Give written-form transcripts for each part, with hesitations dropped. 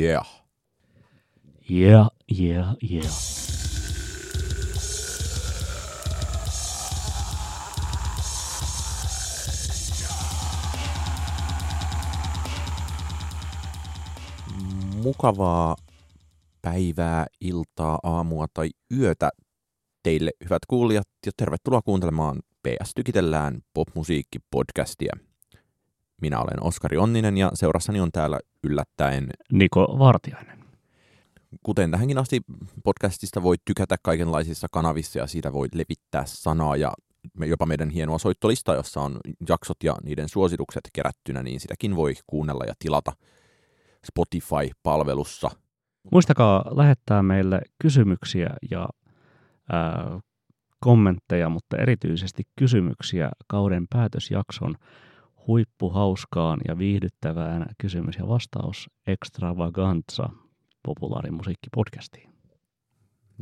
Yeah. Yeah, yeah, yeah. Mukavaa päivää, iltaa, aamua tai yötä teille, hyvät kuulijat, ja tervetuloa kuuntelemaan PS Tykitellään popmusiikkipodcastia. Minä olen Oskari Onninen ja seurassani on täällä yllättäen Niko Vartiainen. Kuten tähänkin asti, podcastista voi tykätä kaikenlaisissa kanavissa ja siitä voi levittää sanaa ja jopa meidän hienoa soittolista, jossa on jaksot ja niiden suositukset kerättynä, niin sitäkin voi kuunnella ja tilata Spotify-palvelussa. Muistakaa lähettää meille kysymyksiä ja kommentteja, mutta erityisesti kysymyksiä kauden päätösjakson huippuhauskaan ja viihdyttävään kysymys- ja vastaus extravaganza populaarimusiikkipodcastiin.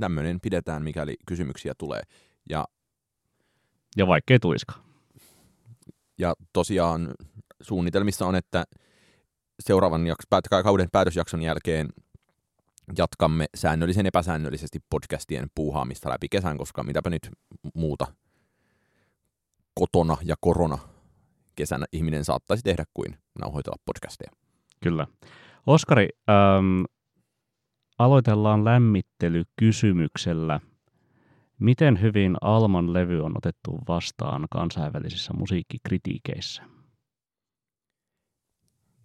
Tämmöinen pidetään, mikäli kysymyksiä tulee. Ja vaikkei tuiskaan. Ja tosiaan suunnitelmissa on, että seuraavan kauden päätösjakson jälkeen jatkamme säännöllisen epäsäännöllisesti podcastien puuhaamista läpi kesän, koska mitäpä nyt muuta kotona ja korona kesänä ihminen saattaisi tehdä kuin nauhoitella podcasteja. Kyllä. Oskari, aloitellaan lämmittelykysymyksellä. Miten hyvin Alman levy on otettu vastaan kansainvälisissä musiikkikritiikeissä?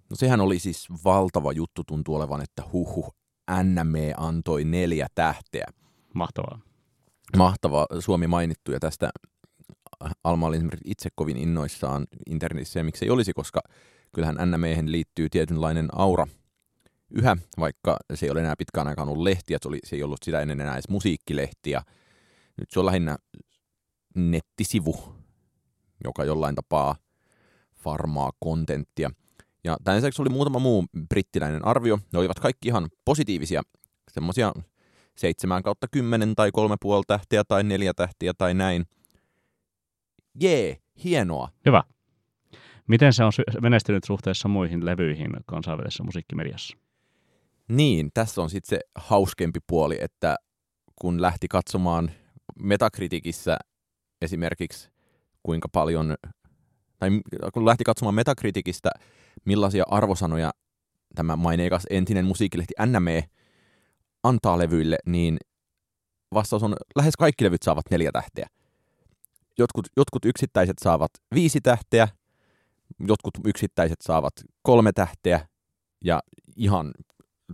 No sehän oli siis valtava juttu, tuntuu olevan, että NME antoi 4 tähteä. Mahtavaa. Mahtava, Suomi mainittu, ja tästä Alma oli itse kovin innoissaan internetissä, ja miksei olisi, koska kyllähän NME:hen liittyy tietynlainen aura yhä, vaikka se ei ole enää pitkään aikaan ollut lehtiä, se ei ollut sitä ennen enää edes musiikkilehtiä. Nyt se on lähinnä nettisivu, joka jollain tapaa farmaa kontenttia. Ja tämän lisäksi oli muutama muu brittiläinen arvio. Ne olivat kaikki ihan positiivisia, semmoisia 7/10 tai 3,5 tähteä tai 4 tähteä tai näin. Jee, hienoa. Hyvä. Miten se on menestynyt suhteessa muihin levyihin kansainvälisessä musiikkimediassa? Niin, tässä on sitten se hauskempi puoli, että kun lähti katsomaan Metacriticissä esimerkiksi kuinka paljon, tai kun lähti katsomaan Metacriticistä, millaisia arvosanoja tämä maineikas entinen musiikkilehti NME antaa levyille, niin vastaus on, lähes kaikki levyt saavat 4 tähteä. Jotkut yksittäiset saavat 5 tähteä, jotkut yksittäiset saavat 3 tähteä, ja ihan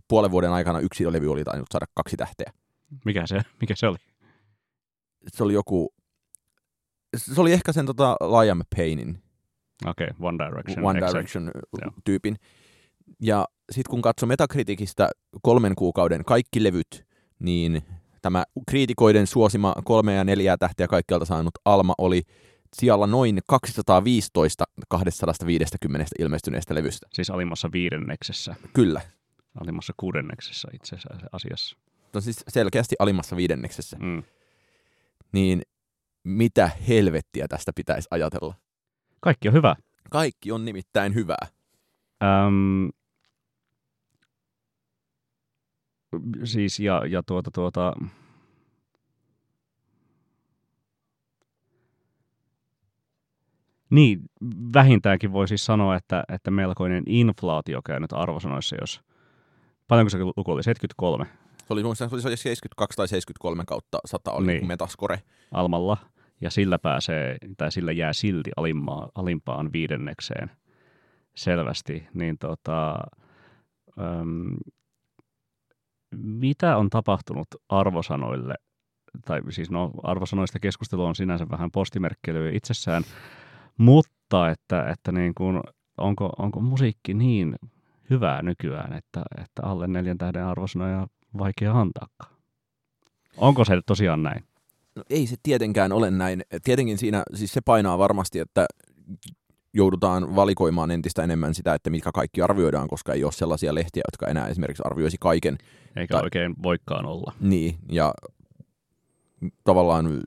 puolen vuoden aikana yksi levy oli tainnut saada 2 tähteä. Mikä se oli? Se oli ehkä sen Liam Paynein. Okei, okay, One Direction tyypin. Ja sitten kun katsoi Metacriticistä 3 kuukauden kaikki levyt, niin tämä kriitikoiden suosima 3 ja 4 tähteä kaikkialta saanut Alma oli sijalla noin 215 250 ilmestyneestä levystä. Siis alimmassa 5. Kyllä. Alimmassa 6. itse asiassa. No siis selkeästi alimmassa 5. Niin mitä helvettiä tästä pitäisi ajatella? Kaikki on hyvä. Kaikki on nimittäin hyvää. Siis ja Niin, vähintäänkin voi siis sanoa, että melkoinen inflaatio käy nyt arvosanoissa, jos... Paljonko se luku oli? 73? Se oli 72 tai 73/100 oli niin. Metascore. Almalla. Ja sillä jää silti alimpaan 5. selvästi, niin mitä on tapahtunut arvosanoille, tai siis arvosanoista keskustelu on sinänsä vähän postimerkkelyä itsessään, mutta että niin kuin, onko musiikki niin hyvää nykyään, että alle 4 tähden arvosanoja vaikea antaakaan? Onko se tosiaan näin? No ei se tietenkään ole näin. Tietenkin siinä siis se painaa varmasti, että joudutaan valikoimaan entistä enemmän sitä, että mitkä kaikki arvioidaan, koska ei ole sellaisia lehtiä, jotka enää esimerkiksi arvioisi kaiken. Eikä oikein voikaan olla. Niin, ja tavallaan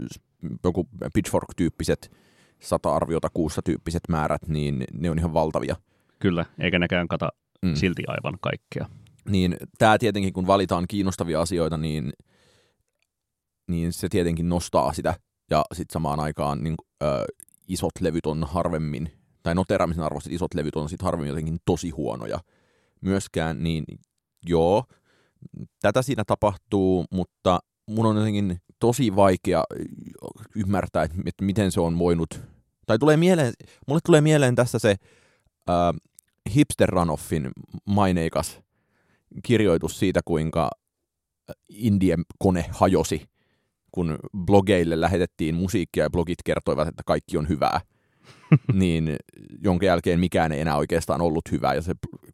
joku Pitchfork-tyyppiset 100 arviota 6 tyyppiset määrät, niin ne on ihan valtavia. Kyllä, eikä nekään kata silti aivan kaikkea. Niin tämä tietenkin, kun valitaan kiinnostavia asioita, niin se tietenkin nostaa sitä. Ja sitten samaan aikaan niin, isot levyt on harvemmin, tai noteraamisen arvoiset isot levyt on sitten harvemmin jotenkin tosi huonoja myöskään. Niin joo, tätä siinä tapahtuu, mutta mun on jotenkin tosi vaikea ymmärtää, että miten se on voinut. Tai tulee mieleen, mulle tulee mieleen tässä se Hipster Runoffin maineikas kirjoitus siitä, kuinka indien kone hajosi, kun blogeille lähetettiin musiikkia ja blogit kertoivat, että kaikki on hyvää, niin jonka jälkeen mikään ei enää oikeastaan ollut hyvää, ja se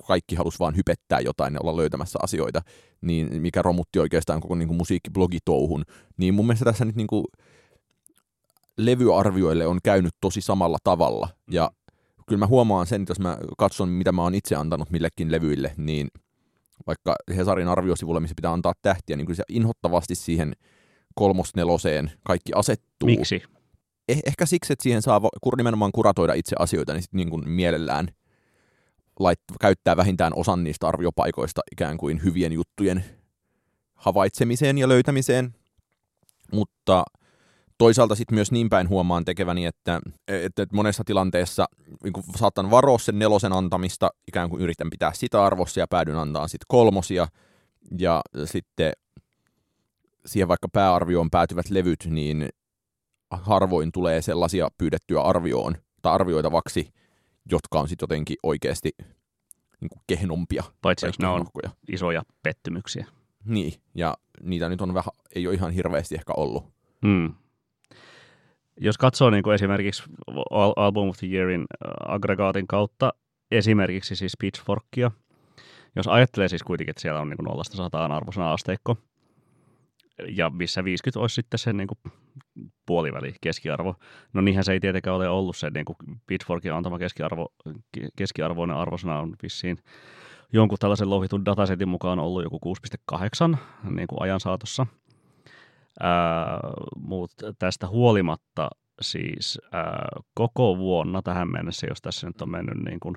kaikki halusi vaan hypettää jotain ja olla löytämässä asioita, niin mikä romutti oikeastaan koko niin kuin musiikkiblogitouhun. Niin mun mielestä tässä nyt niin kuin levyarvioille on käynyt tosi samalla tavalla, ja kyllä mä huomaan sen, että jos mä katson, mitä mä oon itse antanut millekin levyille, niin vaikka Hesarin arviosivulle, missä pitää antaa tähtiä, niin kyllä se inhottavasti siihen 3/4 kaikki asettuu. Miksi? Ehkä siksi, että siihen saa nimenomaan kuratoida itse asioita, niin sitten niin kuin mielellään käyttää vähintään osan niistä arviopaikoista ikään kuin hyvien juttujen havaitsemiseen ja löytämiseen. Mutta toisaalta sitten myös niin päin huomaan tekeväni, että monessa tilanteessa niin kun saatan varoa sen 4 antamista, ikään kuin yritän pitää sitä arvossa ja päädyn antamaan sitten 3. Ja sitten siihen vaikka pääarvioon päätyvät levyt, niin harvoin tulee sellaisia pyydettyä arvioon tai arvioitavaksi, jotka on sitten jotenkin oikeasti niin kuin kehnompia. Paitsi jos ne on isoja pettymyksiä. Niin, ja niitä nyt on vähän, ei ole ihan hirveästi ehkä ollut. Hmm. Jos katsoo niin kuin esimerkiksi Album of the Yearin aggregaatin kautta, esimerkiksi siis Pitchforkia, jos ajattelee siis kuitenkin, että siellä on niin 0-100 arvosana asteikko, ja missä 50 olisi sitten sen niin kuin puoliväli keskiarvo. No niinhän se ei tietenkään ole ollut sen niin kuin Pitchforkin antama keskiarvoinen arvosana on vissiin jonkun tällaisen louhitun datasetin mukaan ollut joku 6.8 niin kuin ajan saatossa. Mutta tästä huolimatta siis koko vuonna tähän mennessä, jos tässä nyt on mennyt niin kuin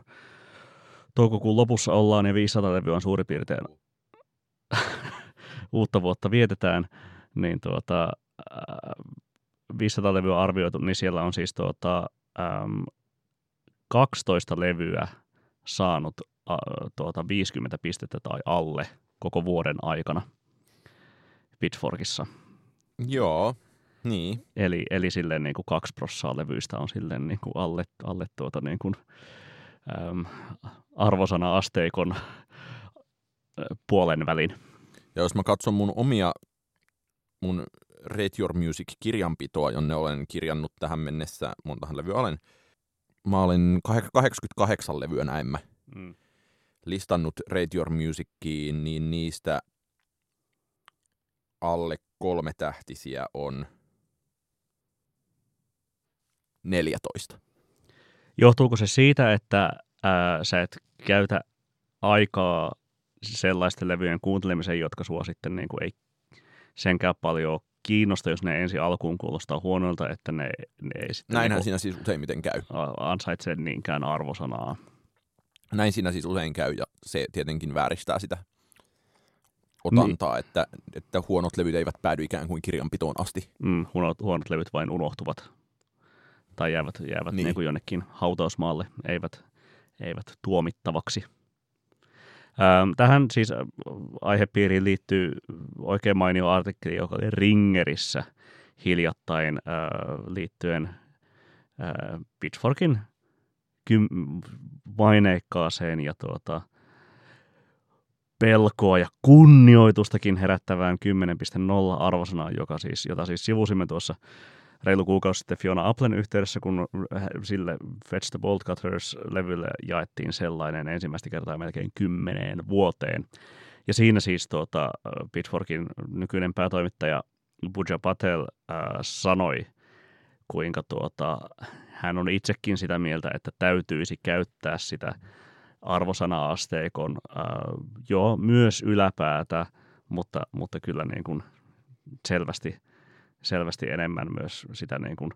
toukokuun lopussa ollaan ja 500 levyä on suurin piirtein uutta vuotta vietetään, niin 500 levyä on arvioitu, niin siellä on siis 12 levyä saanut 50 pistettä tai alle koko vuoden aikana Pitchforkissa. Joo, niin. Eli silleen niin kuin 2% levyistä on silleen niin kuin alle niin kuin, arvosana-asteikon puolen välin. Ja jos mä katson mun Rate Your Music-kirjanpitoa, jonne olen kirjannut tähän mennessä, montahan levyä olen, mä olen 88 levyä näemmä listannut Rate Your Musiciin, niin niistä alle 3-tähtisiä on 14. Johtuuko se siitä, että sä et käytä aikaa sellaisten levyjen kuuntelemiseen, jotka sua sitten niin kuin ei senkään paljon kiinnosta, jos ne ensi alkuun kuulostaa huonolta, että ne ei sitten näinhän niin siinä siis useimmiten käy. Ansaitse niinkään arvosanaa. Näin siinä siis usein käy, ja se tietenkin vääristää sitä otantaa, niin. Että huonot levyt eivät päädy ikään kuin kirjanpitoon asti. Huonot levyt vain unohtuvat tai jäävät niin. Niin kuin jonnekin hautausmaalle, eivät tuomittavaksi. Tähän siis aihepiiriin liittyy oikein mainio artikkeli, joka oli Ringerissä hiljattain liittyen Pitchforkin maineikkaaseen ja pelkoa ja kunnioitustakin herättävään 10.0 arvosanaan, jota siis sivusimme tuossa reilu kuukausi sitten Fiona Applen yhteydessä, kun sille Fetch the Bolt Cutters-levylle jaettiin sellainen ensimmäistä kertaa melkein 10 vuoteen. Ja siinä siis Pitchforkin nykyinen päätoimittaja Puja Patel sanoi, kuinka hän on itsekin sitä mieltä, että täytyisi käyttää sitä arvosana-asteikon joo, myös yläpäätä, mutta kyllä niin kuin selvästi enemmän myös sitä niin kuin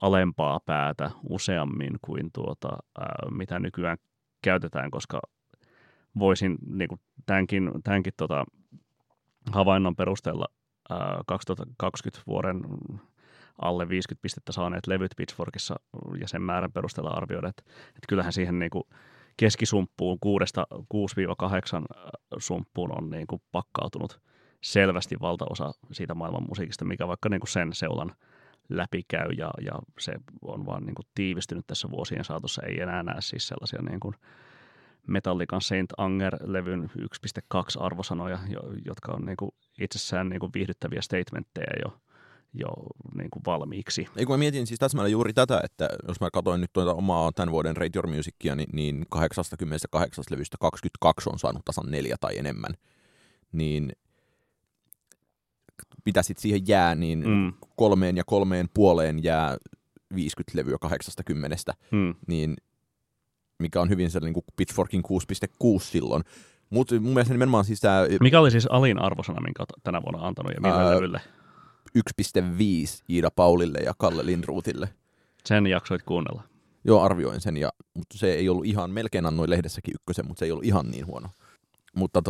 alempaa päätä useammin kuin mitä nykyään käytetään, koska voisin niin kuin tämänkin havainnon perusteella 2020 vuoden alle 50 pistettä saaneet levyt Pitchforkissa ja sen määrän perusteella arvioida, että kyllähän siihen niin kuin keskisumppuun 6-8 sumppuun on niin kuin pakkautunut selvästi valtaosa siitä maailman musiikista, mikä vaikka niin kuin sen seulan läpikäy, ja se on vaan niin kuin tiivistynyt tässä vuosien saatossa. Ei enää näe siis sellaisia niin kuin Metallican Saint Anger-levyn 1.2 arvosanoja, jotka on niin kuin itsessään niin kuin viihdyttäviä statementteja jo niin kuin valmiiksi. Ei, kun mä mietin siis täsmälleen juuri tätä, että jos mä katsoin nyt tuota omaa tämän vuoden Rate Your Musicia, niin 88 levystä 22 on saanut tasan 4 tai enemmän. Niin mitä sitten siihen jää, niin 3 ja 3,5 jää 50 levyä 80, niin mikä on hyvin sellainen niin kuin Pitchforkin 6.6 silloin. Mutta mun mielestä nimenomaan siis tämä... Mikä oli siis alin arvosana, minkä tänä vuonna antanut ja millä levylle? 1.5 Iida Paulille ja Kalle Lindruutille. Sen jaksoit kuunnella. Joo, arvioin sen, mutta se ei ollut ihan, melkein annoin lehdessäkin 1, mutta se ei ollut ihan niin huono. Mutta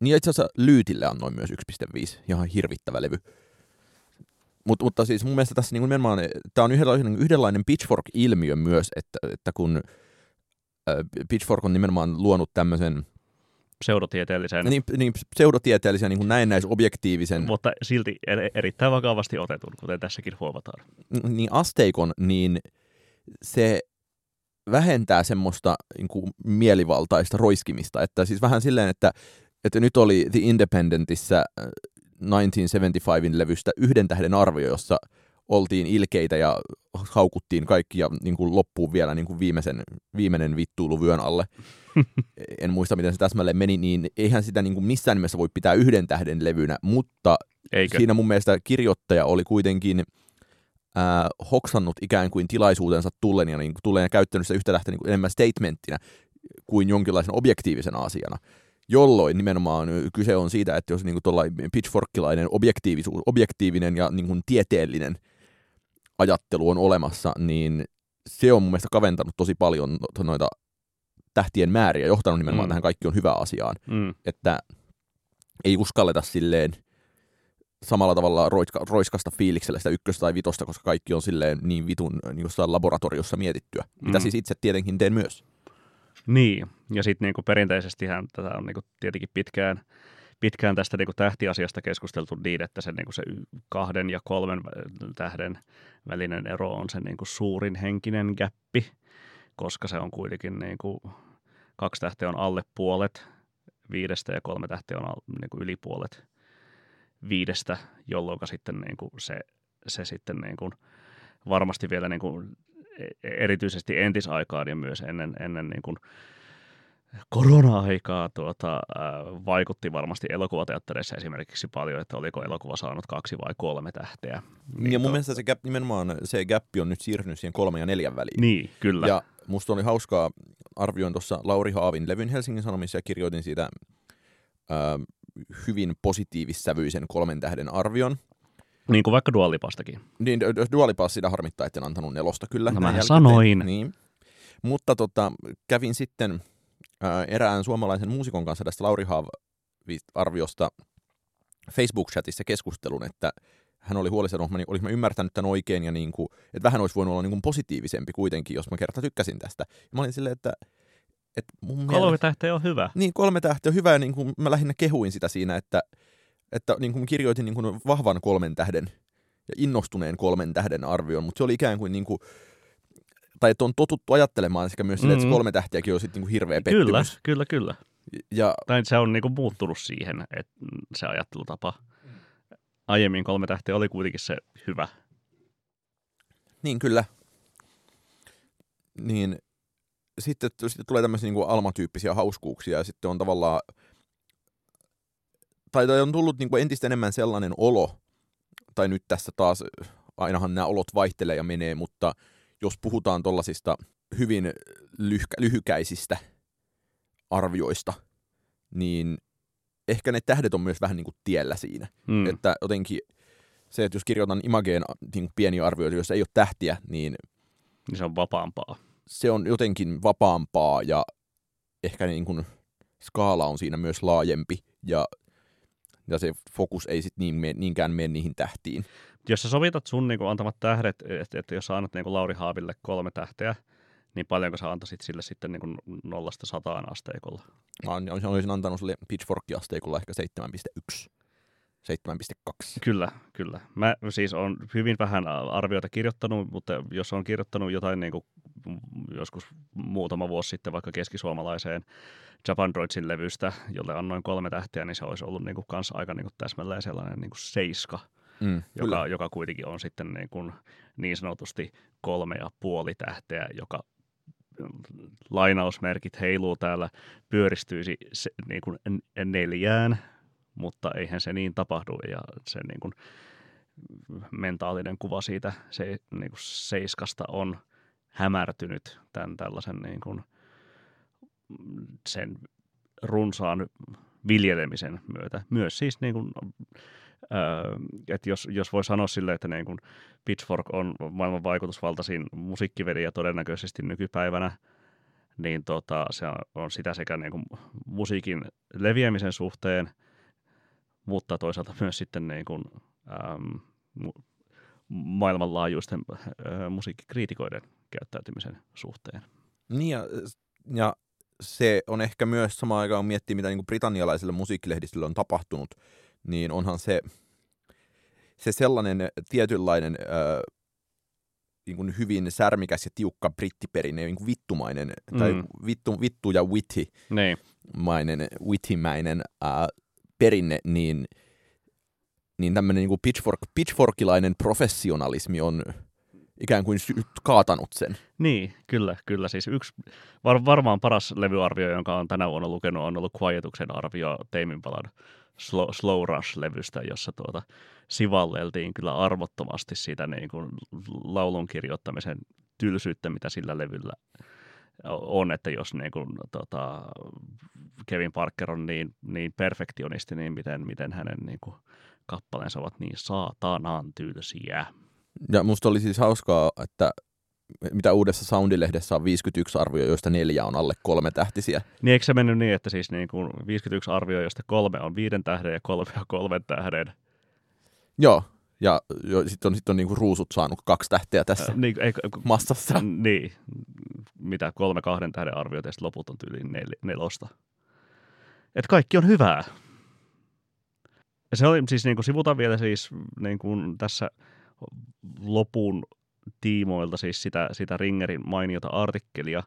niin itse asiassa Lyytille annoin myös 1.5, ihan hirvittävä levy. Mutta siis mun mielestä tässä niin menemään, tämä on yhdenlainen Pitchfork-ilmiö myös, että kun Pitchfork on nimenomaan luonut tämmöisen pseudotieteellisen. Niin pseudotieteellisen, niin kuin näennäisobjektiivisen. Mutta silti erittäin vakavasti otetun, kuten tässäkin huomataan. Niin asteikon, niin se vähentää semmoista niin kuin mielivaltaista roiskimista. Että siis vähän silleen, että nyt oli The Independentissä 1975 levystä 1 tähden arvio, jossa oltiin ilkeitä ja haukuttiin kaikki ja niin kuin loppuun vielä niin kuin viimeinen vittuilu vyön alle. En muista, miten se täsmälleen meni, niin eihän sitä niin kuin missään nimessä voi pitää 1 tähden levynä, mutta eikö? Siinä mun mielestä kirjoittaja oli kuitenkin hoksannut ikään kuin tilaisuutensa tulleen ja niin tulleen käyttänyt sitä 1 tähteä niin kuin enemmän statementtina kuin jonkinlaisen objektiivisen asiana. Jolloin nimenomaan kyse on siitä, että jos niin kuin pitchforkilainen objektiivinen ja niin kuin tieteellinen ajattelu on olemassa, niin se on mun mielestä kaventanut tosi paljon noita tähtien määriä, johtanut nimenomaan tähän kaikki on hyvä asiaan, että ei uskalleta silleen samalla tavalla roiskasta fiiliksellä sitä 1 tai 5, koska kaikki on silleen niin vitun niin jossain laboratoriossa mietittyä, mitä siis itse tietenkin teen myös. Niin, ja sitten niinku perinteisestihän tätä on niinku tietenkin pitkään tästä niinku tähtiasiasta keskusteltu niin, että se, niinku se 2 ja 3 tähden välinen ero on se niinku suurin henkinen gäppi, koska se on kuitenkin niinku 2 tähteä on alle puolet 5 ja 3 tähteä on niinku yli puolet 5, jolloin sitten niinku se sitten niinku varmasti vielä niinku erityisesti entisaikaan ja myös ennen niin kuin korona-aikaa vaikutti varmasti elokuvateattereissa esimerkiksi paljon, että oliko elokuva saanut 2 vai 3 tähteä. Niin ja mun mielestä se gappi on nyt siirtynyt siihen 3 ja 4 väliin. Niin, kyllä. Ja musta oli hauskaa, arvioin tuossa Lauri Haavin levyn Helsingin Sanomissa ja kirjoitin siitä hyvin positiivissävyisen 3 tähden arvion. Niin kuin vaikka Dua Lipastakin. Niin, Dua Lipa sitä harmittaa, etten antanut 4 kyllä. No mä sanoin. Niin. Mutta kävin sitten erään suomalaisen muusikon kanssa tästä Lauri Haav-arviosta Facebook-chatissa keskustelun, että hän oli huolissaan, että olis mä ymmärtänyt tämän oikein, ja niin kuin, että vähän olisi voinut olla niin kuin positiivisempi kuitenkin, jos mä kerta tykkäsin tästä. Ja mä olin silleen, että 3 tähteä on hyvä. Niin, 3 tähteä on hyvä, ja niin kuin mä lähinnä kehuin sitä siinä, että niin kuin kirjoitin niin kuin vahvan 3 tähden ja innostuneen 3 tähden arvion, mutta se oli ikään kuin, niin kuin tai että on totuttu ajattelemaan sekä myös sille, että 3 tähteäkin on sitten niin kuin hirveä pettymys. Kyllä. Tai se on niin kuin muuttunut siihen, että se ajattelutapa. Aiemmin 3 tähteä oli kuitenkin se hyvä. Niin, kyllä. Niin, sitten tulee tämmöisiä niin kuin Alma-tyyppisiä hauskuuksia ja sitten on tavallaan tai on tullut niin kuin entistä enemmän sellainen olo, tai nyt tässä taas ainahan nämä olot vaihtelee ja menee, mutta jos puhutaan tuollaisista hyvin lyhykäisistä arvioista, niin ehkä ne tähdet on myös vähän niin kuin tiellä siinä. Että jotenkin se, että jos kirjoitan Imageen niin pieniä arvioita, jos ei ole tähtiä, niin se on vapaampaa. se on jotenkin vapaampaa ja ehkä niin kuin skaala on siinä myös laajempi ja se fokus ei sit niinkään mene niihin tähtiin. Jos sä sovitat sun niin kuin antamat tähdet, että jos sä annat niin kuin Lauri Haaville 3 tähteä, niin paljonko sä antaisit sille sitten niin kuin 0-100 asteikolla? Mä olisin antanut sille Pitchfork-asteikolla ehkä 7.1. 7.2. Kyllä. Mä siis on hyvin vähän arvioita kirjoittanut, mutta jos on kirjoittanut jotain niin kuin joskus muutama vuosi sitten vaikka keskisuomalaiseen Japandroidsin levystä, jolle annoin 3 tähteä, niin se olisi ollut niin kuin kans aika niin kuin täsmälleen sellainen niin kuin 7. Joka kuitenkin on sitten niin kuin niin sanotusti 3.5 tähteä, joka lainausmerkit heiluu täällä, pyöristyisi se, niin kuin 4, mutta eihän se niin tapahdu ja se niin kuin mentaalinen kuva siitä se, niin kuin 7:sta on hämärtynyt tämän tällaisen niin kuin sen runsaan viljelemisen myötä. Myös siis niin kuin että jos voi sanoa silleen, että niin kun Pitchfork on maailman vaikutusvaltaisin musiikkivediä todennäköisesti nykypäivänä, niin se on sitä sekä niin kun musiikin leviämisen suhteen, mutta toisaalta myös sitten niin kun, maailmanlaajuisten musiikkikriitikoiden käyttäytymisen suhteen. Niin ja se on ehkä myös samaan aikaan miettiä, mitä niin kun britannialaisille musiikkilehdistölle on tapahtunut, niin onhan se sellainen tietynlainen niin kuin hyvin särmikäs ja tiukka brittiperinne, niin kuin vittumainen, tai vittu ja wittimäinen perinne, niin tämmöinen niin kuin pitchforkilainen professionalismi on ikään kuin kaatanut sen. Niin, kyllä. Siis yksi varmaan paras levyarvio, jonka on tänä vuonna lukenut, on ollut Quietuksen arvio Tame Impalan Slow Rush-levystä, jossa sivalleltiin kyllä arvottomasti siitä niin kuin laulun kirjoittamisen tylsyyttä, mitä sillä levyllä on, että jos niin kuin, Kevin Parker on niin perfektionisti, niin miten hänen niin kuin kappaleensa ovat niin saatanan tylsiä. Ja musta oli siis hauskaa, että mitä uudessa Soundi-lehdessä on 51 arvio, joista 4 on alle 3 tähtisiä. Niin eikö se mennyt niin, että siis niin kuin 51 arvio, joista 3 on 5 tähden ja 3 on 3 tähden? Joo, ja sitten on niin kuin ruusut saanut 2 tähteä tässä massassa. Niin, mitä 3 2 tähden arvioita ja sitten loput on tyyliin 4. Että kaikki on hyvää. Ja se oli siis niin kuin sivutaan vielä siis niin kuin tässä lopun tiimoilta siis sitä Ringerin mainiota artikkelia,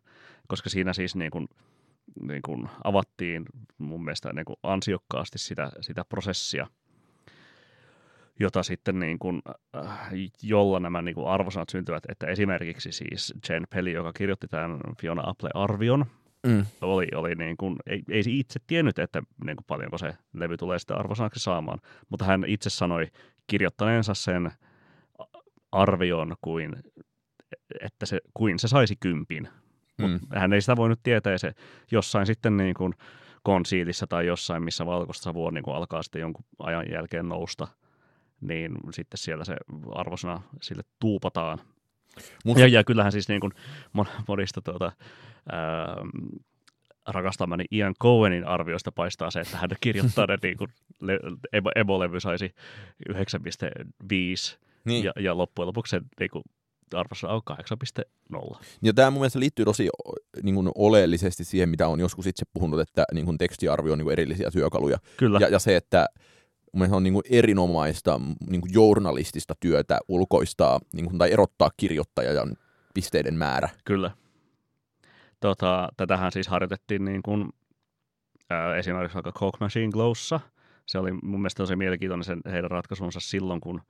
koska siinä siis niin kuin avattiin mun mielestä niin kuin ansiokkaasti sitä prosessia, jota sitten niin kuin, jolla nämä niin kuin arvosanat syntyvät, että esimerkiksi siis Jen Peli, joka kirjoitti tämän Fiona Apple-arvion, oli niin kuin, ei itse tiennyt, että niin kuin paljonko se levy tulee sitä arvosanaksi saamaan, mutta hän itse sanoi kirjoittaneensa sen arvioon kuin, että se saisi 10. Hän ei sitä voinut tietää, ja se jossain sitten niin kuin konsiilissa tai jossain, missä valkoista savua niin kuin alkaa sitten jonkun ajan jälkeen nousta, niin sitten siellä se arvosana sille tuupataan. Ja kyllähän siis niin kuin monista rakastamani Ian Cohenin arvioista paistaa se, että hän kirjoittaa ne niin kuin emo-levy saisi 9.5. Niin. Ja loppujen lopuksi se niin arvossa on 8.0. Ja tämä mun mielestä liittyy tosi niin kuin oleellisesti siihen, mitä on joskus itse puhunut, että niin kuin tekstiarvio on niin kuin erillisiä työkaluja. Kyllä. Ja se, että mun mielestä on niin kuin erinomaista niin kuin journalistista työtä ulkoistaa niin kuin, tai erottaa kirjoittajan pisteiden määrä. Kyllä. Tätähän siis harjoitettiin niin kuin, esimerkiksi aika Coke Machine Glowssa. Se oli mun mielestä tosi mielenkiintoinen heidän ratkaisunsa silloin, kun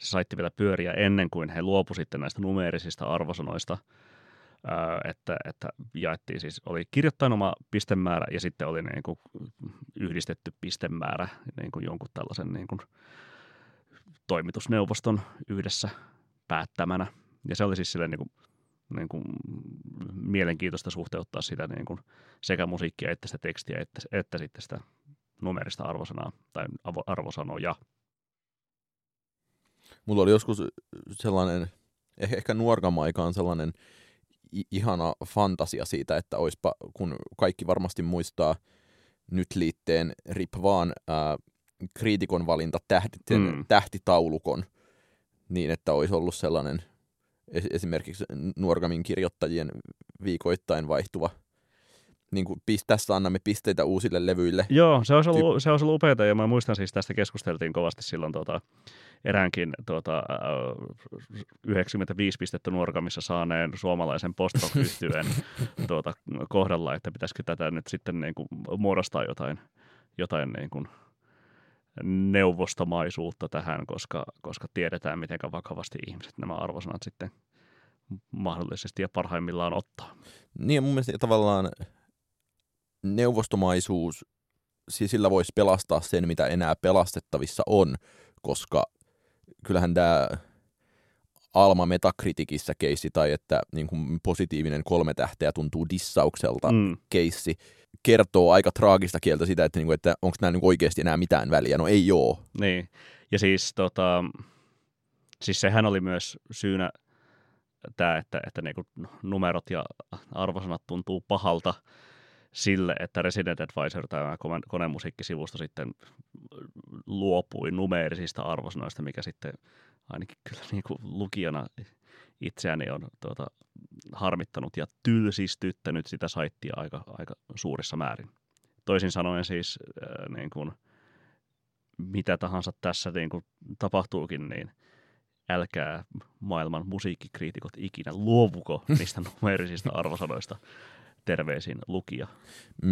se saitti vielä pyöriä ennen kuin he luopu sitten näistä numeerisista arvosanoista, että jaettiin siis, oli kirjoittajan oma pistemäärä ja sitten oli niin kuin yhdistetty pistemäärä niin kuin jonkun tällaisen niin kuin toimitusneuvoston yhdessä päättämänä. Ja se oli siis silleen niin kuin mielenkiintoista suhteuttaa sitä niin kuin sekä musiikkia että sitä tekstiä että sitten sitä numerista arvosanaa tai arvosanoja. Mulla oli joskus sellainen, ehkä nuorkan aikaan sellainen ihana fantasia siitä, että oispa, kun kaikki varmasti muistaa nyt liitteen Rip Vaan kriitikon valinta tähtitaulukon, niin että olisi ollut sellainen esimerkiksi Nuorgamin kirjoittajien viikoittain vaihtuva, niin kuin tässä annamme pisteitä uusille levyille. Joo, se olisi ollut, upeata, ja mä muistan siis, tästä keskusteltiin kovasti silloin eräänkin 95 pistettä Nuorgamissa saaneen suomalaisen post-rock-yhtyeen kohdalla, että pitäisikö tätä nyt sitten niin kuin muodostaa jotain niin kuin neuvostomaisuutta tähän, koska tiedetään, miten vakavasti ihmiset nämä arvosanat sitten mahdollisesti ja parhaimmillaan ottaa. Niin, mun mielestä tavallaan neuvostomaisuus, siis sillä voisi pelastaa sen, mitä enää pelastettavissa on, koska kyllähän tämä Alma Metacriticissä keissi, tai että niin kuin positiivinen 3 tähteä tuntuu dissaukselta keissi, kertoo aika traagista kieltä sitä, että onko nämä oikeasti enää mitään väliä. No ei oo. Niin, ja siis, siis sehän oli myös syynä tämä, että niinku numerot ja arvosanat tuntuu pahalta sille, että Resident Advisor, tämä konemusiikkisivusto, sitten luopui numeerisista arvosanoista, mikä sitten ainakin kyllä niinku lukijana itseäni on harmittanut ja tylsistyttänyt sitä saittia aika suurissa määrin. Toisin sanoen siis niin kuin, mitä tahansa tässä niin kuin tapahtuukin, niin älkää maailman musiikkikriitikot ikinä luovuko niistä numerisista arvosanoista. Terveisin lukija.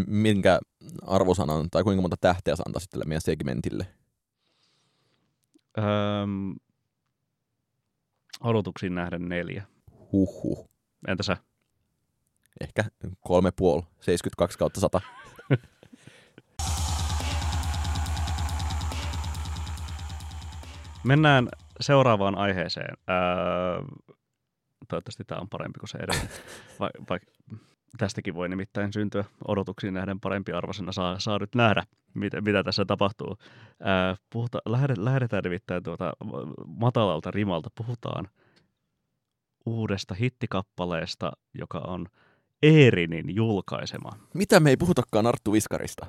Minkä arvosanan tai kuinka monta tähteä sä antaisit tälle meidän segmentille? Odotuksiin nähden 4. Huhhuh. Entä sä? Ehkä 3,5. 72/100. Mennään seuraavaan aiheeseen. Toivottavasti tämä on parempi kuin se edellinen. Tästäkin voi nimittäin syntyä odotuksiin nähden parempi arvosana. Saa nyt nähdä, mitä tässä tapahtuu. Lähdetään nimittäin matalalta rimalta. Puhutaan uudesta hittikappaleesta, joka on Eerinin julkaisema. Mitä me ei puhutakaan Arttu Wiskarista?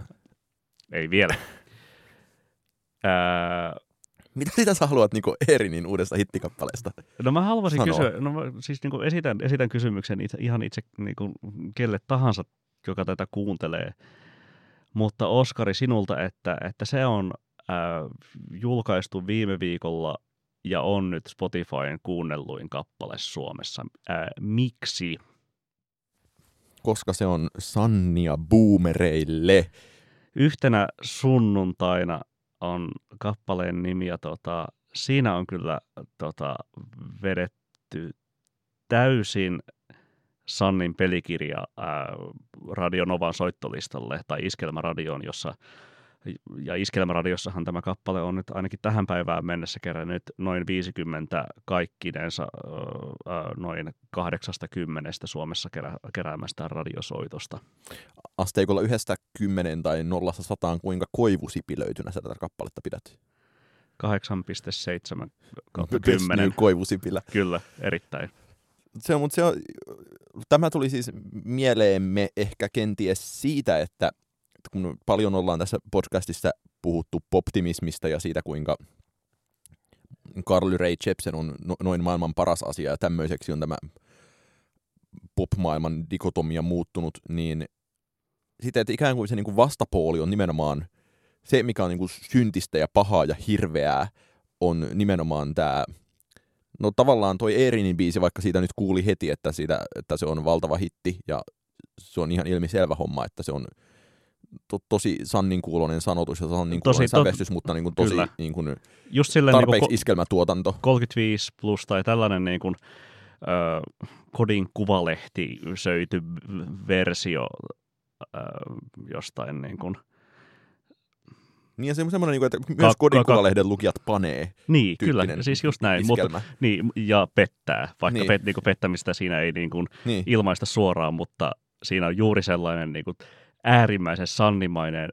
Ei vielä. Mitä sitä sä haluat niin Eerinin uudesta hittikappaleesta? No mä haluaisin kysyä, siis niin esitän kysymyksen ihan itse niin kelle tahansa, joka tätä kuuntelee. Mutta Oskari, sinulta, että se on julkaistu viime viikolla ja on nyt Spotifyn kuunnelluin kappale Suomessa. Miksi? Koska se on Sannia boomereille. Yhtenä sunnuntaina on kappaleen nimi, ja siinä on kyllä vedetty täysin Sannin pelikirja Radio Novan soittolistalle tai Iskelmäradioon, ja Iskelmäradiossahan tämä kappale on nyt ainakin tähän päivään mennessä kerännyt noin 50 kaikkinensa noin 80 Suomessa keräämästä radiosoitosta. Asteikolla 1–10 tai 0–100, kuinka koivusipilöitynä sä tätä kappaletta pidät? 8.7/10. Koivusipilä. Kyllä, erittäin. Tämä tuli siis mieleemme ehkä kenties siitä, että kun paljon ollaan tässä podcastissa puhuttu poptimismista ja siitä, kuinka Carly Rae Jepsen on noin maailman paras asia ja tämmöiseksi on tämä popmaailman dikotomia muuttunut, niin sitä, että ikään kuin se niin kuin vastapooli on nimenomaan se, mikä on niin kuin syntistä ja pahaa ja hirveää, on nimenomaan tämä, no tavallaan toi Eerinin biisi, vaikka siitä nyt kuuli heti, että se on valtava hitti ja se on ihan ilmiselvä homma, että se on tosi sanninkuuloinen sanotus ja sanninkuuloinen sävestys, mutta niin kuin tosi niin kuin just silleen tarpeeksi niin kuin iskelmätuotanto. 35 plus tai tällainen niin kuin, kodin kuvalehti söity versio jostain niin kuin. Niin ja semmoinen, niin kuin, että myös kodin kuvalehden lukijat panee. Niin, kyllä, siis just näin. Mutta, niin, ja pettää, vaikka niin. Niin kuin pettämistä siinä ei niin kuin ilmaista suoraan, mutta siinä on juuri sellainen niin kuin äärimmäisen sannimainen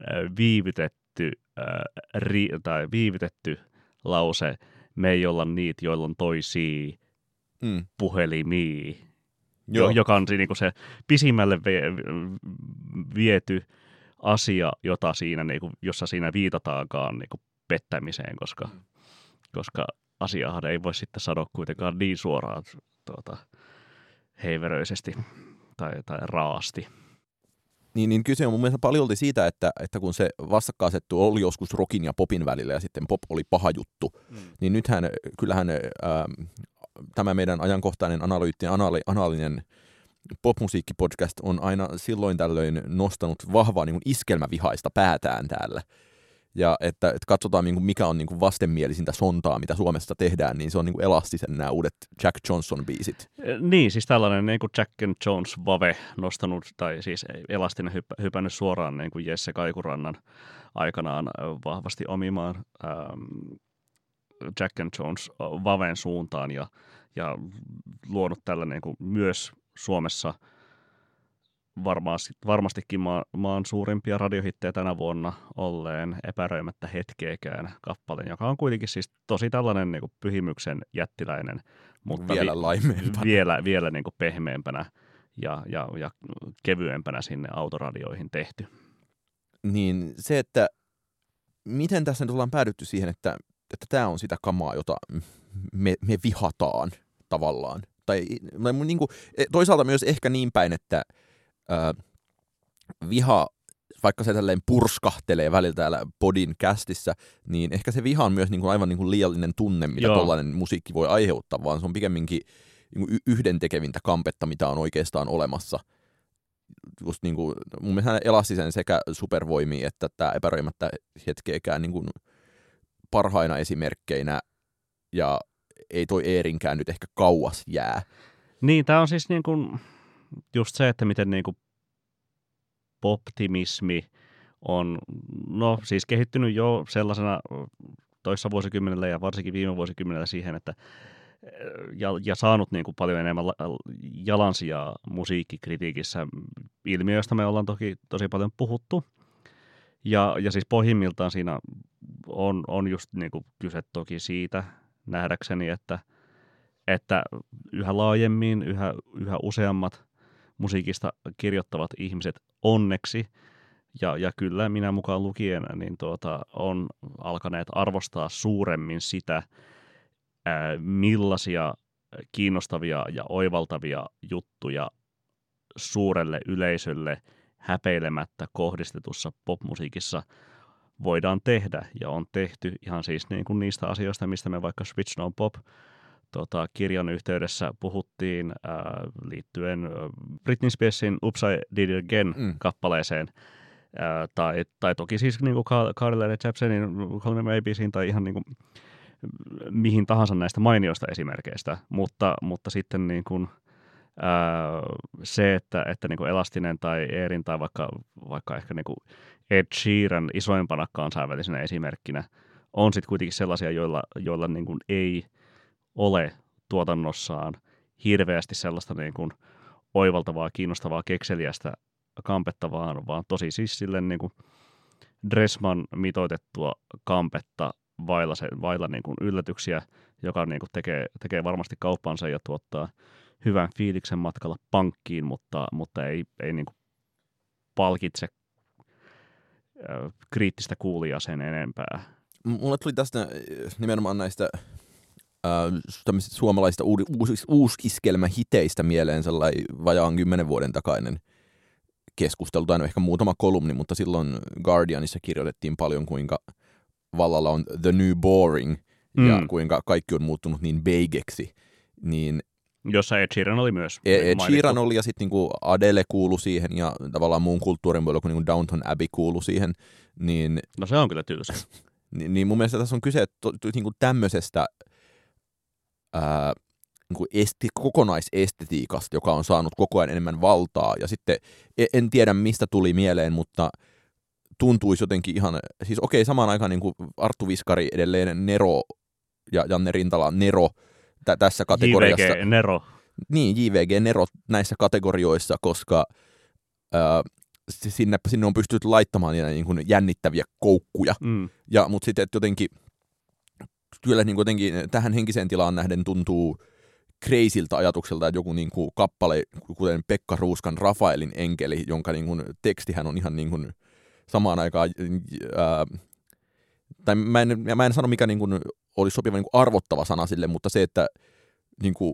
viivytetty lause, me ei olla niitä, joilla on toisia puhelimia. joka on niin kuin se pisimmälle viety asia, jota siinä, niin kuin, jossa siinä viitataankaan niin kuin pettämiseen, koska asiahan ei voi sitten sanoa kuitenkaan niin suoraan heiveröisesti tai raasti. Niin kyse on mun mielestä paljolti siitä, että kun se vastakkainasettelu oli joskus rockin ja popin välillä ja sitten pop oli paha juttu, niin nythän kyllähän tämä meidän ajankohtainen analyyttinen analinen popmusiikkipodcast on aina silloin tällöin nostanut vahvaa niin kuin iskelmävihaista päätään täällä. Ja että katsotaan, niin kuin mikä on niin kuin vastenmielisintä sontaa, mitä Suomessa tehdään, niin se on niin kuin Elastisen nämä uudet Jack Johnson-biisit. Niin, siis tällainen niin kuin Jack and Jones-vave nostanut, tai siis Elastinen hypännyt suoraan niin kuin Jesse Kaikurannan aikanaan vahvasti omimaan Jack and Jones-vaven suuntaan ja luonut tällä niin kuin myös Suomessa varmastikin maan suurimpia radiohittejä tänä vuonna olleen epäröimättä hetkeekään kappaleen, joka on kuitenkin siis tosi tällainen niin kuin pyhimyksen jättiläinen, mutta vielä laimeempänä. Vielä niin kuin pehmeämpänä ja kevyempänä sinne autoradioihin tehty. Niin se, että miten tässä nyt ollaan päädytty siihen, että tämä on sitä kamaa, jota me vihataan tavallaan. Tai niin kuin, toisaalta myös ehkä niin päin, että viha, vaikka se tälleen purskahtelee välillä täällä podin kästissä, niin ehkä se viha on myös niin kuin aivan niin kuin liiallinen tunne, mitä tollainen musiikki voi aiheuttaa, vaan se on pikemminkin niin kuin yhdentekevintä kampetta, mitä on oikeastaan olemassa. Just niin kuin, mun mielestä Elastisen sekä supervoimia että tämä epäröimättä hetkeekään niin kuin parhaina esimerkkeinä, ja ei toi Eerinkään nyt ehkä kauas jää. Niin, tämä on siis niin kuin just se, että miten niin kuin poptimismi on siis kehittynyt jo sellaisena toissa vuosikymmenellä ja varsinkin viime vuosikymmenellä siihen, että ja saanut niin kuin paljon enemmän jalansijaa musiikkikritiikissä, ilmiö, josta me ollaan toki tosi paljon puhuttu. Ja siis pohjimmiltaan siinä on just niin kuin kyse toki siitä nähdäkseni, että yhä laajemmin, yhä useammat musiikista kirjoittavat ihmiset onneksi, ja kyllä minä mukaan lukien, niin on alkaneet arvostaa suuremmin sitä, millaisia kiinnostavia ja oivaltavia juttuja suurelle yleisölle häpeilemättä kohdistetussa popmusiikissa voidaan tehdä, ja on tehty ihan siis niin kuin niistä asioista, mistä me vaikka Switch No Pop kirjan yhteydessä puhuttiin liittyen Britney Spearsin Oops, I Did It Again -kappaleeseen, tai toki siis niin kuin Carly Chapsenin Call Me Maybeen tai ihan niin kuin mihin tahansa näistä mainioista esimerkkeistä, mutta sitten niin kuin se, että niin kuin Elastinen tai Eerin tai vaikka ehkä niin kuin Ed Sheeran isoimpana kansainvälisenä esimerkkinä on sitten kuitenkin sellaisia, joilla niin kuin ei ole tuotannossaan hirveästi sellaista niin kuin oivaltavaa, kiinnostavaa, kekseliästä kampetta, vaan tosi siis silleen niin kuin Dressman mitoitettua kampetta vailla niin kuin yllätyksiä, joka niin kuin tekee varmasti kauppansa ja tuottaa hyvän fiiliksen matkalla pankkiin, mutta ei niin kuin palkitse kriittistä kuulijaa sen enempää. Mulle tuli tästä nimenomaan näistä tämmöisistä suomalaisista uusiskelmähiteistä mieleen sellainen vajaan 10 vuoden takainen keskustelu, tai ehkä muutama kolumni, mutta silloin Guardianissa kirjoitettiin paljon, kuinka vallalla on the new boring, ja kuinka kaikki on muuttunut niin beigeksi. Niin, jossa Ed Sheeran oli myös mainittu. Ed Sheeran oli, ja sitten niinku Adele kuului siihen, ja tavallaan muun kulttuurin puolella, kun niinku Downton Abbey kuului siihen. Niin, no se on kyllä tylsä. niin mun mielestä tässä on kyse niinku tämmöisestä niin kokonaisestetiikasta, joka on saanut koko ajan enemmän valtaa. Ja sitten en tiedä, mistä tuli mieleen, mutta tuntuisi jotenkin ihan, siis okei, samaan aikaan niin kuin Arttu Wiskari edelleen Nero ja Janne Rintala Nero tässä kategoriassa. JVG Nero. Niin, JVG Nero näissä kategorioissa, koska sinne on pystynyt laittamaan niin kuin jännittäviä koukkuja. Mutta sitten jotenkin kyllä niin jotenkin tähän henkiseen tilaan nähden tuntuu kreisiltä ajatukselta, että joku niin kuin kappale, kuten Pekka Ruuskan Rafaelin enkeli, jonka niin kuin tekstihän on ihan niin kuin samaan aikaan, tai mä en sano mikä niin kuin olisi sopiva niin kuin arvottava sana sille, mutta se, että niin kuin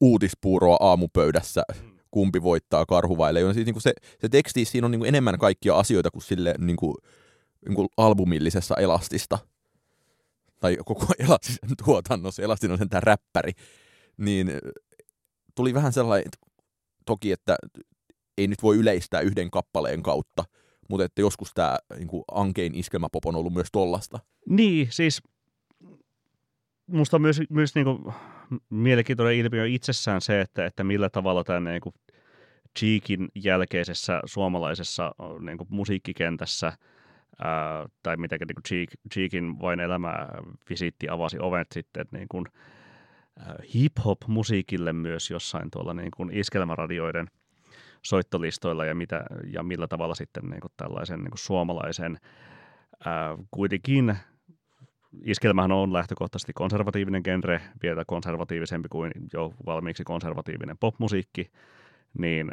uutispuuroa aamupöydässä, kumpi voittaa karhuvaille. Siis niin kuin se teksti, siinä on niin kuin enemmän kaikkia asioita kuin sille niin kuin albumillisessa Elastista. Tai koko Elastisen tuotannossa, Elastinen on sentään räppäri. Niin tuli vähän sellainen, toki että ei nyt voi yleistää yhden kappaleen kautta, mutta että joskus tämä niin kuin ankein iskelmäpop on ollut myös tollasta. Niin, siis musta on myös niin kuin mielenkiintoinen ilmiö itsessään se, että millä tavalla tämä niin kuin Cheekin jälkeisessä suomalaisessa niin kuin musiikkikentässä tai miten niin kuin Cheekin Vain elämä -visiitti avasi ovet sitten niin kuin hip-hop-musiikille myös jossain tuolla niin kuin iskelmäradioiden soittolistoilla ja millä tavalla sitten niin kuin tällaisen niin kuin suomalaisen kuitenkin. Iskelmähän on lähtökohtaisesti konservatiivinen genre, vielä konservatiivisempi kuin jo valmiiksi konservatiivinen popmusiikki, niin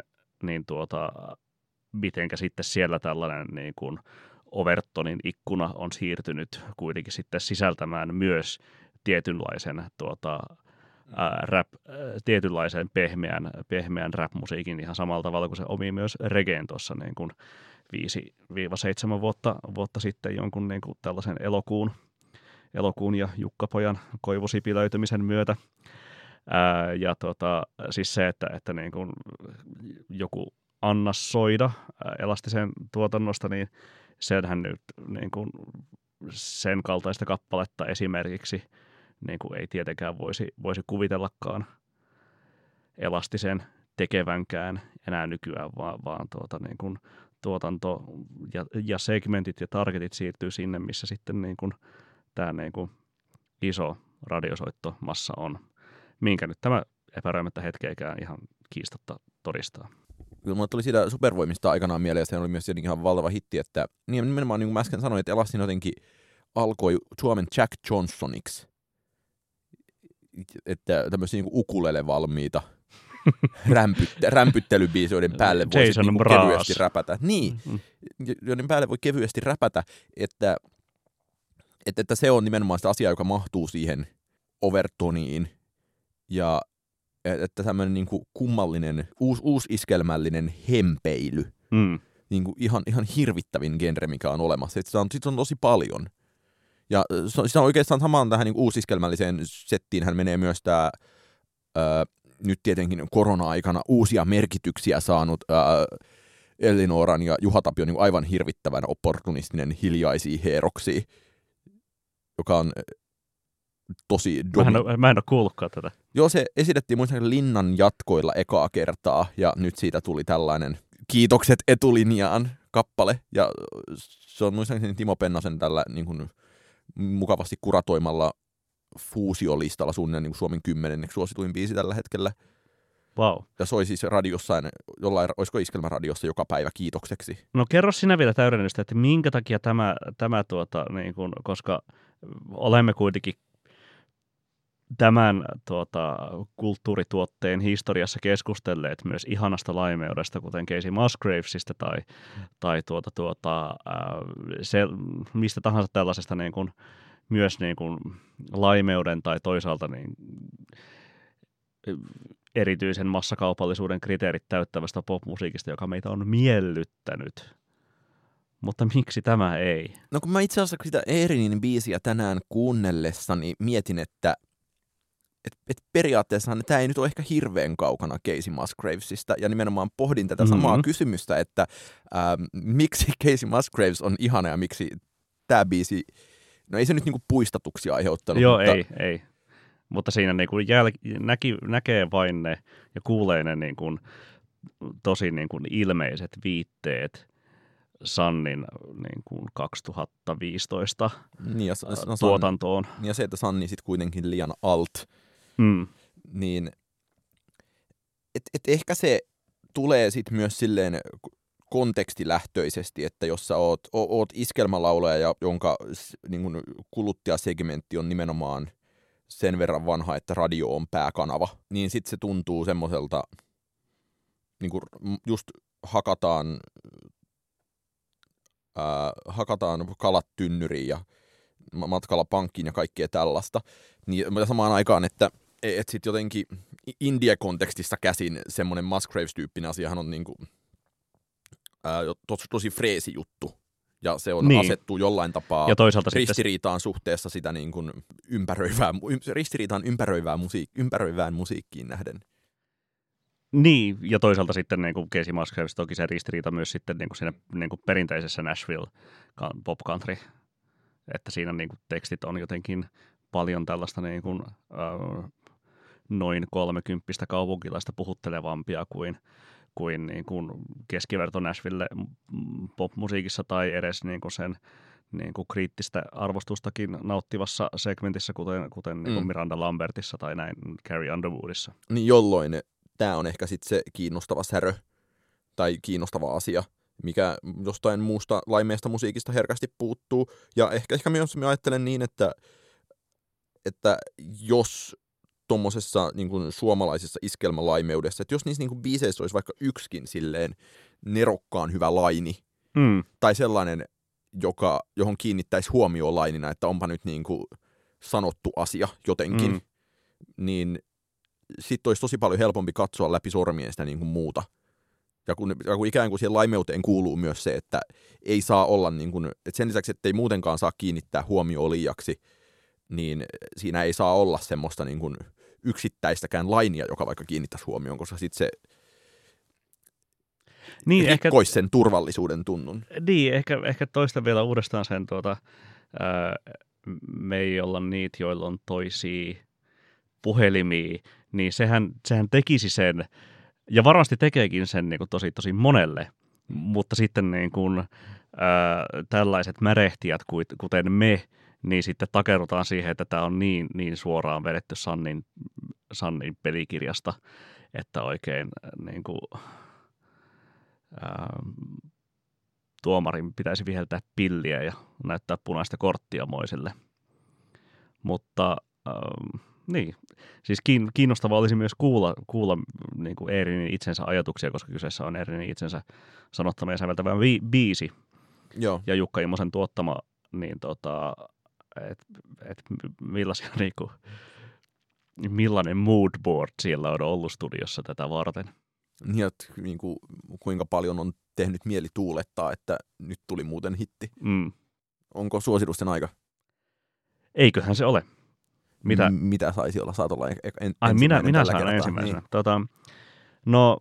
mitenkä sitten siellä tällainen niin kuin Overtonin ikkuna on siirtynyt kuitenkin sitten sisältämään myös tietynlaisen tietynlaisen pehmeän rap-musiikin ihan samalla tavalla kuin se omi myös regeen tuossa niin kuin 5-7 vuotta sitten jonkun niin kuin tällaisen elokuun ja Jukkapojan koivusipilöitymisen myötä. Siis se, että niin kun joku Anna soida Elastisen tuotannosta, niin senhän nyt niin kun sen kaltaista kappaletta esimerkiksi niin kun ei tietenkään voisi kuvitellakaan Elastisen tekevänkään enää nykyään, vaan niin kun tuotanto ja segmentit ja targetit siirtyy sinne, missä sitten niin kun tämä niin kuin iso radiosoittomassa on, minkä nyt tämä epäröimättä hetkeikään ihan kiistatta todistaa. Kyllä mulle tuli siitä Supervoimista aikanaan mieleen, ja se oli myös ihan valtava hitti, että nimenomaan niin kuin mä äsken sanoin, että Elastin jotenkin alkoi Suomen Jack Johnsoniksi, että tämmöisiä niin kuin ukulele valmiita rämpyttelybiisoiden päälle voi niin kuin kevyesti räpätä. Niin, joiden päälle voi kevyesti räpätä, että se on nimenomaan sitä asiaa, joka mahtuu siihen Overtoniin, ja että tämmöinen niin kuin kummallinen, uusiskelmällinen hempeily, niin kuin ihan hirvittävin genre, mikä on olemassa. Sitä on tosi paljon. Ja sitä on oikeastaan samaan tähän niin kuin uusiskelmälliseen settiinhän menee myös tämä nyt tietenkin korona-aikana uusia merkityksiä saanut Elinoran ja Juha Tapio niin kuin aivan hirvittävän opportunistinen Hiljaisia heeroksi, joka on tosi... Mä en ole kuullutkaan tätä. Joo, se esitettiin muistaakseni Linnan jatkoilla ekaa kertaa, ja nyt siitä tuli tällainen Kiitokset etulinjaan -kappale, ja se on muistaakseni Timo Pennasen tällä niin kuin mukavasti kuratoimalla fuusiolistalla suunnilleen niin Suomen 10. suosituin biisi tällä hetkellä. Vau. Wow. Ja soi siis radiossa, jollain, olisiko iskelmäradiossa joka päivä kiitokseksi. No kerro sinä vielä täydennystä, että minkä takia tämä niin kuin, koska olemme kuitenkin tämän kulttuurituotteen historiassa keskustelleet myös ihanasta laimeudesta, kuten Kacey Musgravesista tai mistä tahansa tällaisesta niin kuin, myös niin kuin laimeuden tai toisaalta niin erityisen massakaupallisuuden kriteerit täyttävästä popmusiikista, joka meitä on miellyttänyt. Mutta miksi tämä ei? No kun mä itse asiassa sitä Erinin biisiä tänään kuunnellessani mietin, että periaatteessa tämä ei nyt ole ehkä hirveän kaukana Kacey Musgravesista, ja nimenomaan pohdin tätä samaa kysymystä, että miksi Kacey Musgraves on ihana ja miksi tämä biisi, no ei se nyt niinku puistatuksia aiheuttanut. Joo, mutta... ei. Mutta siinä niin kuin näkee vain ne ja kuulee ne niin kuin tosi niin kuin ilmeiset viitteet Sannin niin kuin 2015 tuotantoon. Ja se, että Sanni sitten kuitenkin liian alt. Niin, et ehkä se tulee sitten myös silleen kontekstilähtöisesti, että jos sä oot iskelmälaulaja, jonka niin kuin kuluttajasegmentti on nimenomaan sen verran vanha, että radio on pääkanava, niin sitten se tuntuu semmoiselta, niin kuin just hakataan kalat tynnyriin ja matkalla pankkiin ja kaikkea tällaista. Niin samaan aikaan, että sitten jotenkin India-kontekstista käsin semmoinen Musgraves-tyyppinen asiahan on niin kuin, tosi freesi juttu. Ja se on niin. Asettuu jollain tapaa ristiriitaan sitten suhteessa sitä niin kuin ympäröivään musiikkiin nähden. Niin, ja toisaalta sitten niin kuin Kacey Musgraves toki se ristiriita myös sitten niin kuin siinä niin kuin perinteisessä Nashville pop country, että siinä niin kuin tekstit on jotenkin paljon tällaista niin kuin, noin 30 kaupunkilaista puhuttelevampia kuin niin kuin keskiverto Nashville popmusiikissa tai edes niin kuin sen niin kuin kriittistä arvostustakin nauttivassa segmentissä, kuten niin kuin Miranda Lambertissa tai näin Carrie Underwoodissa. Niin jolloin tämä on ehkä sitten se kiinnostava särö tai kiinnostava asia, mikä jostain muusta laimeesta musiikista herkästi puuttuu. Ja ehkä myös mä ajattelen niin, että jos tuommoisessa niin kuin suomalaisessa iskelmälaimeudessa, että jos niissä niin kuin biiseissä olisi vaikka yksikin silleen nerokkaan hyvä laini, tai sellainen, johon kiinnittäisi huomioon lainina, että onpa nyt niin kuin sanottu asia jotenkin, niin sitten olisi tosi paljon helpompi katsoa läpi sormien sitä niin kuin muuta. Ja kun ikään kuin siihen laimeuteen kuuluu myös se, että ei saa olla, niin kuin, että sen lisäksi, että ei muutenkaan saa kiinnittää huomioon liiaksi, niin siinä ei saa olla semmoista niin kuin yksittäistäkään lainia, joka vaikka kiinnittäisi huomioon, koska sitten se niin, rikkoisi ehkä sen turvallisuuden tunnun. Niin, ehkä toista vielä uudestaan sen, me ei olla niitä, joilla on toisia puhelimia, niin sehän tekisi sen, ja varmasti tekeekin sen niin kuin tosi, tosi monelle, mutta sitten niin kuin, tällaiset märehtijät, kuten me, niin sitten takerrutaan siihen, että tämä on niin suoraan vedetty Sannin pelikirjasta, että oikein niin kuin, tuomarin pitäisi viheltää pilliä ja näyttää punaista korttia moisille. Mutta niin, siis kiinnostavaa olisi myös kuulla niin kuin Eerinin itsensä ajatuksia, koska kyseessä on Eerinin itsensä sanottaminen säveltävä biisi. Joo. Ja Jukka Immosen tuottama, niin että millaisia niinku, millainen moodboard siellä on ollut studiossa tätä varten. Ja niinku, kuinka paljon on tehnyt mieli tuulettaa, että nyt tuli muuten hitti. Onko suositusten aika? Eiköhän se ole. Mitä saisi olla? Saat olla minä saan ensimmäisenä. Niin. No,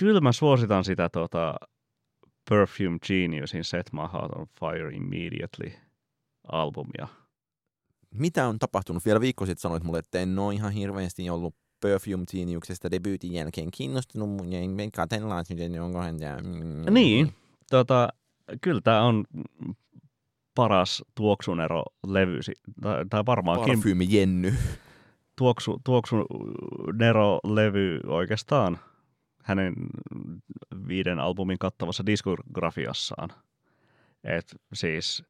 kyllä mä suositan sitä Perfume Geniusin Set My Heart on Fire Immediately -albumia. Mitä on tapahtunut? Vielä viikko sitten sanoit mulle, että en ole ihan hirveästi ollut Perfume Geniusista debyytin jälkeen kiinnostunut, ja en katsellaan sitten, onkohan tämä. Niin, kyllä tämä on paras tuoksunero-levy. Tämä varmaankin Parfyymi Jenny. Tuoksunero-levy oikeastaan hänen 5 albumin kattavassa diskografiassaan. Et siis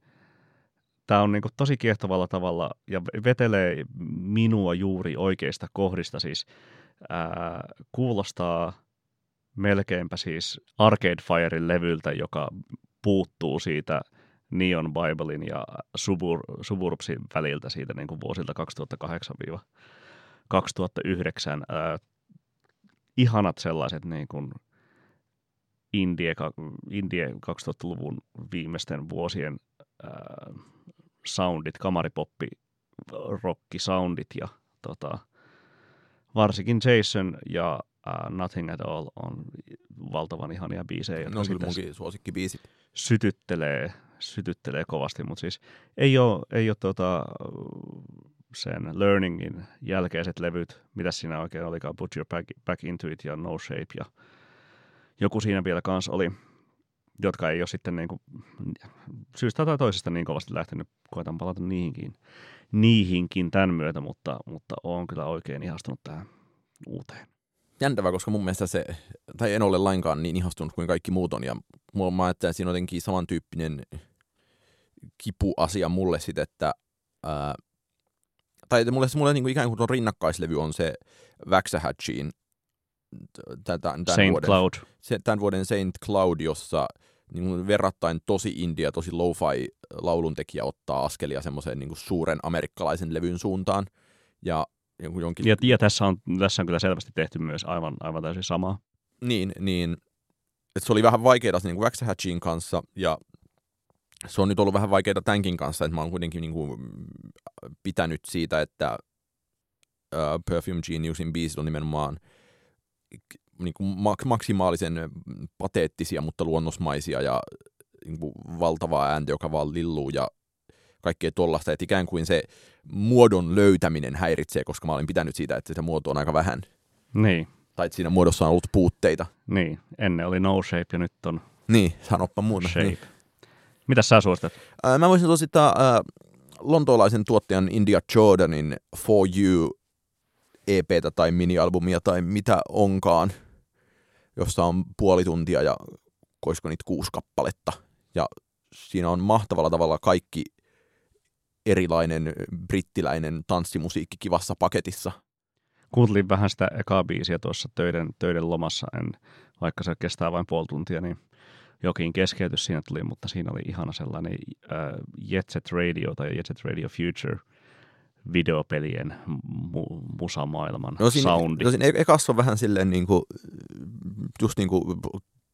tää on niinku tosi kiehtovalla tavalla ja vetelee minua juuri oikeista kohdista. Siis kuulostaa melkeinpä siis Arcade Firen levyltä, joka puuttuu siitä Neon Biblein ja Suburbsin väliltä siitä niinku vuosilta 2008-2009. Ihanat sellaiset niin kuin indie 2000-luvun viimeisten vuosien soundit, kamaripoppi, rock-soundit ja varsinkin Jason ja Nothing at All on valtavan ihania biisejä. No kyllä munkin suosikkibiisit. Sytyttelee kovasti, mutta siis ei ole sen Learningin jälkeiset levyt, mitä siinä oikein olikaan, Put Your Back Into It ja No Shape ja joku siinä vielä kanssa oli, jotka ei ole sitten niinku, syystä tai toisesta niin kovasti lähtenyt, koetan palata niihinkin tämän myötä, mutta olen kyllä oikein ihastunut tähän uuteen. Jäntävä, koska mun mielestä se, tai en ole lainkaan niin ihastunut kuin kaikki muut on, ja mä ajattelen siinä jotenkin samantyyppinen kipuasia mulle sitten, että tai mulle niin kuin ikään kuin rinnakkaislevy on se Waxahatcheen tämän vuoden Saint Cloud, jossa niin verrattain tosi indie, tosi lo-fi lauluntekijä ottaa askelia semmoiseen niin kuin suuren amerikkalaisen levyn suuntaan. Ja tässä on kyllä selvästi tehty myös aivan täysin samaa. Niin. Et se oli vähän vaikeaa niin kuin Waxahatcheen kanssa, ja se on nyt ollut vähän vaikeaa tämänkin kanssa, että mä oon kuitenkin niin kuin pitänyt siitä, että Perfume Geniusin biisit on nimenomaan niin kuin maksimaalisen pateettisia, mutta luonnosmaisia ja niin kuin valtavaa ääntä, joka vaan lilluu ja kaikkea tuollaista. Että ikään kuin se muodon löytäminen häiritsee, koska mä olin pitänyt siitä, että sitä muotoa on aika vähän. Niin. Tai että siinä muodossa on ollut puutteita. Niin, ennen oli no shape ja nyt on niin, sanoppa muuta. Shape. Niin. Mitäs sä suosittat? Mä voisin suosittaa lontoolaisen tuottajan India Jordanin For You EP:tä tai minialbumia tai mitä onkaan, jossa on puoli tuntia ja koisko niitä 6 kappaletta. Ja siinä on mahtavalla tavalla kaikki erilainen brittiläinen tanssimusiikki kivassa paketissa. Kuuntelin vähän sitä ekaa biisiä tuossa töiden lomassa, vaikka se kestää vain puoli tuntia, niin jokin keskeytys siinä tuli, mutta siinä oli ihana sellainen Jet Set Radio tai Jet Set Radio Future videopelien musamaailman soundi. No siinä ekassa on vähän silleen just niinku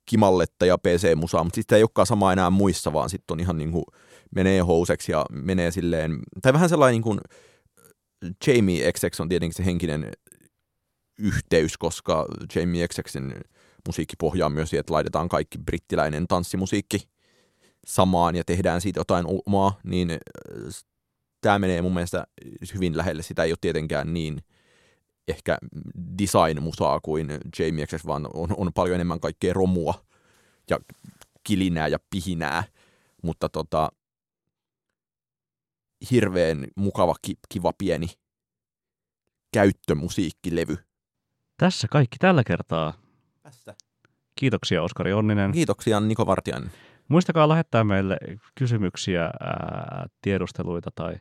kimalletta ja PC-musaa, mutta sitten ei olekaan sama enää muissa, vaan sitten on ihan niinku menee houseksi ja menee silleen, tai vähän sellainen niinku Jamie XX on tietenkin se henkinen yhteys, koska Jamie XXin musiikki pohjaa myös siihen, että laitetaan kaikki brittiläinen tanssimusiikki samaan ja tehdään siitä jotain omaa, niin tämä menee mun mielestä hyvin lähelle. Sitä ei ole tietenkään niin ehkä design-musaa kuin Jamie XX, vaan on paljon enemmän kaikkea romua ja kilinää ja pihinää, mutta hirveän mukava, kiva, pieni käyttömusiikkilevy. Tässä kaikki tällä kertaa. Tässä. Kiitoksia Oskari Onninen. Kiitoksia Niko Vartiainen. Muistakaa lähettää meille kysymyksiä, tiedusteluita tai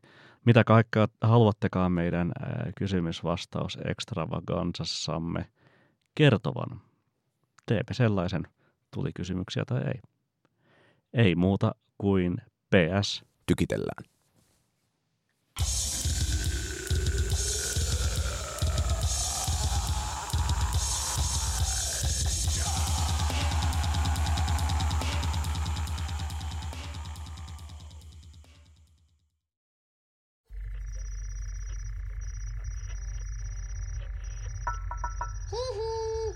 mitä kaikkea haluattekaan meidän kysymysvastaus extravaganzassamme kertovan. Teepä sellaisen, tuli kysymyksiä tai ei. Ei muuta kuin PS. Tykitellään. Hihi.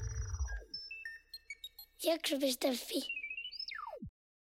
Jakso.fi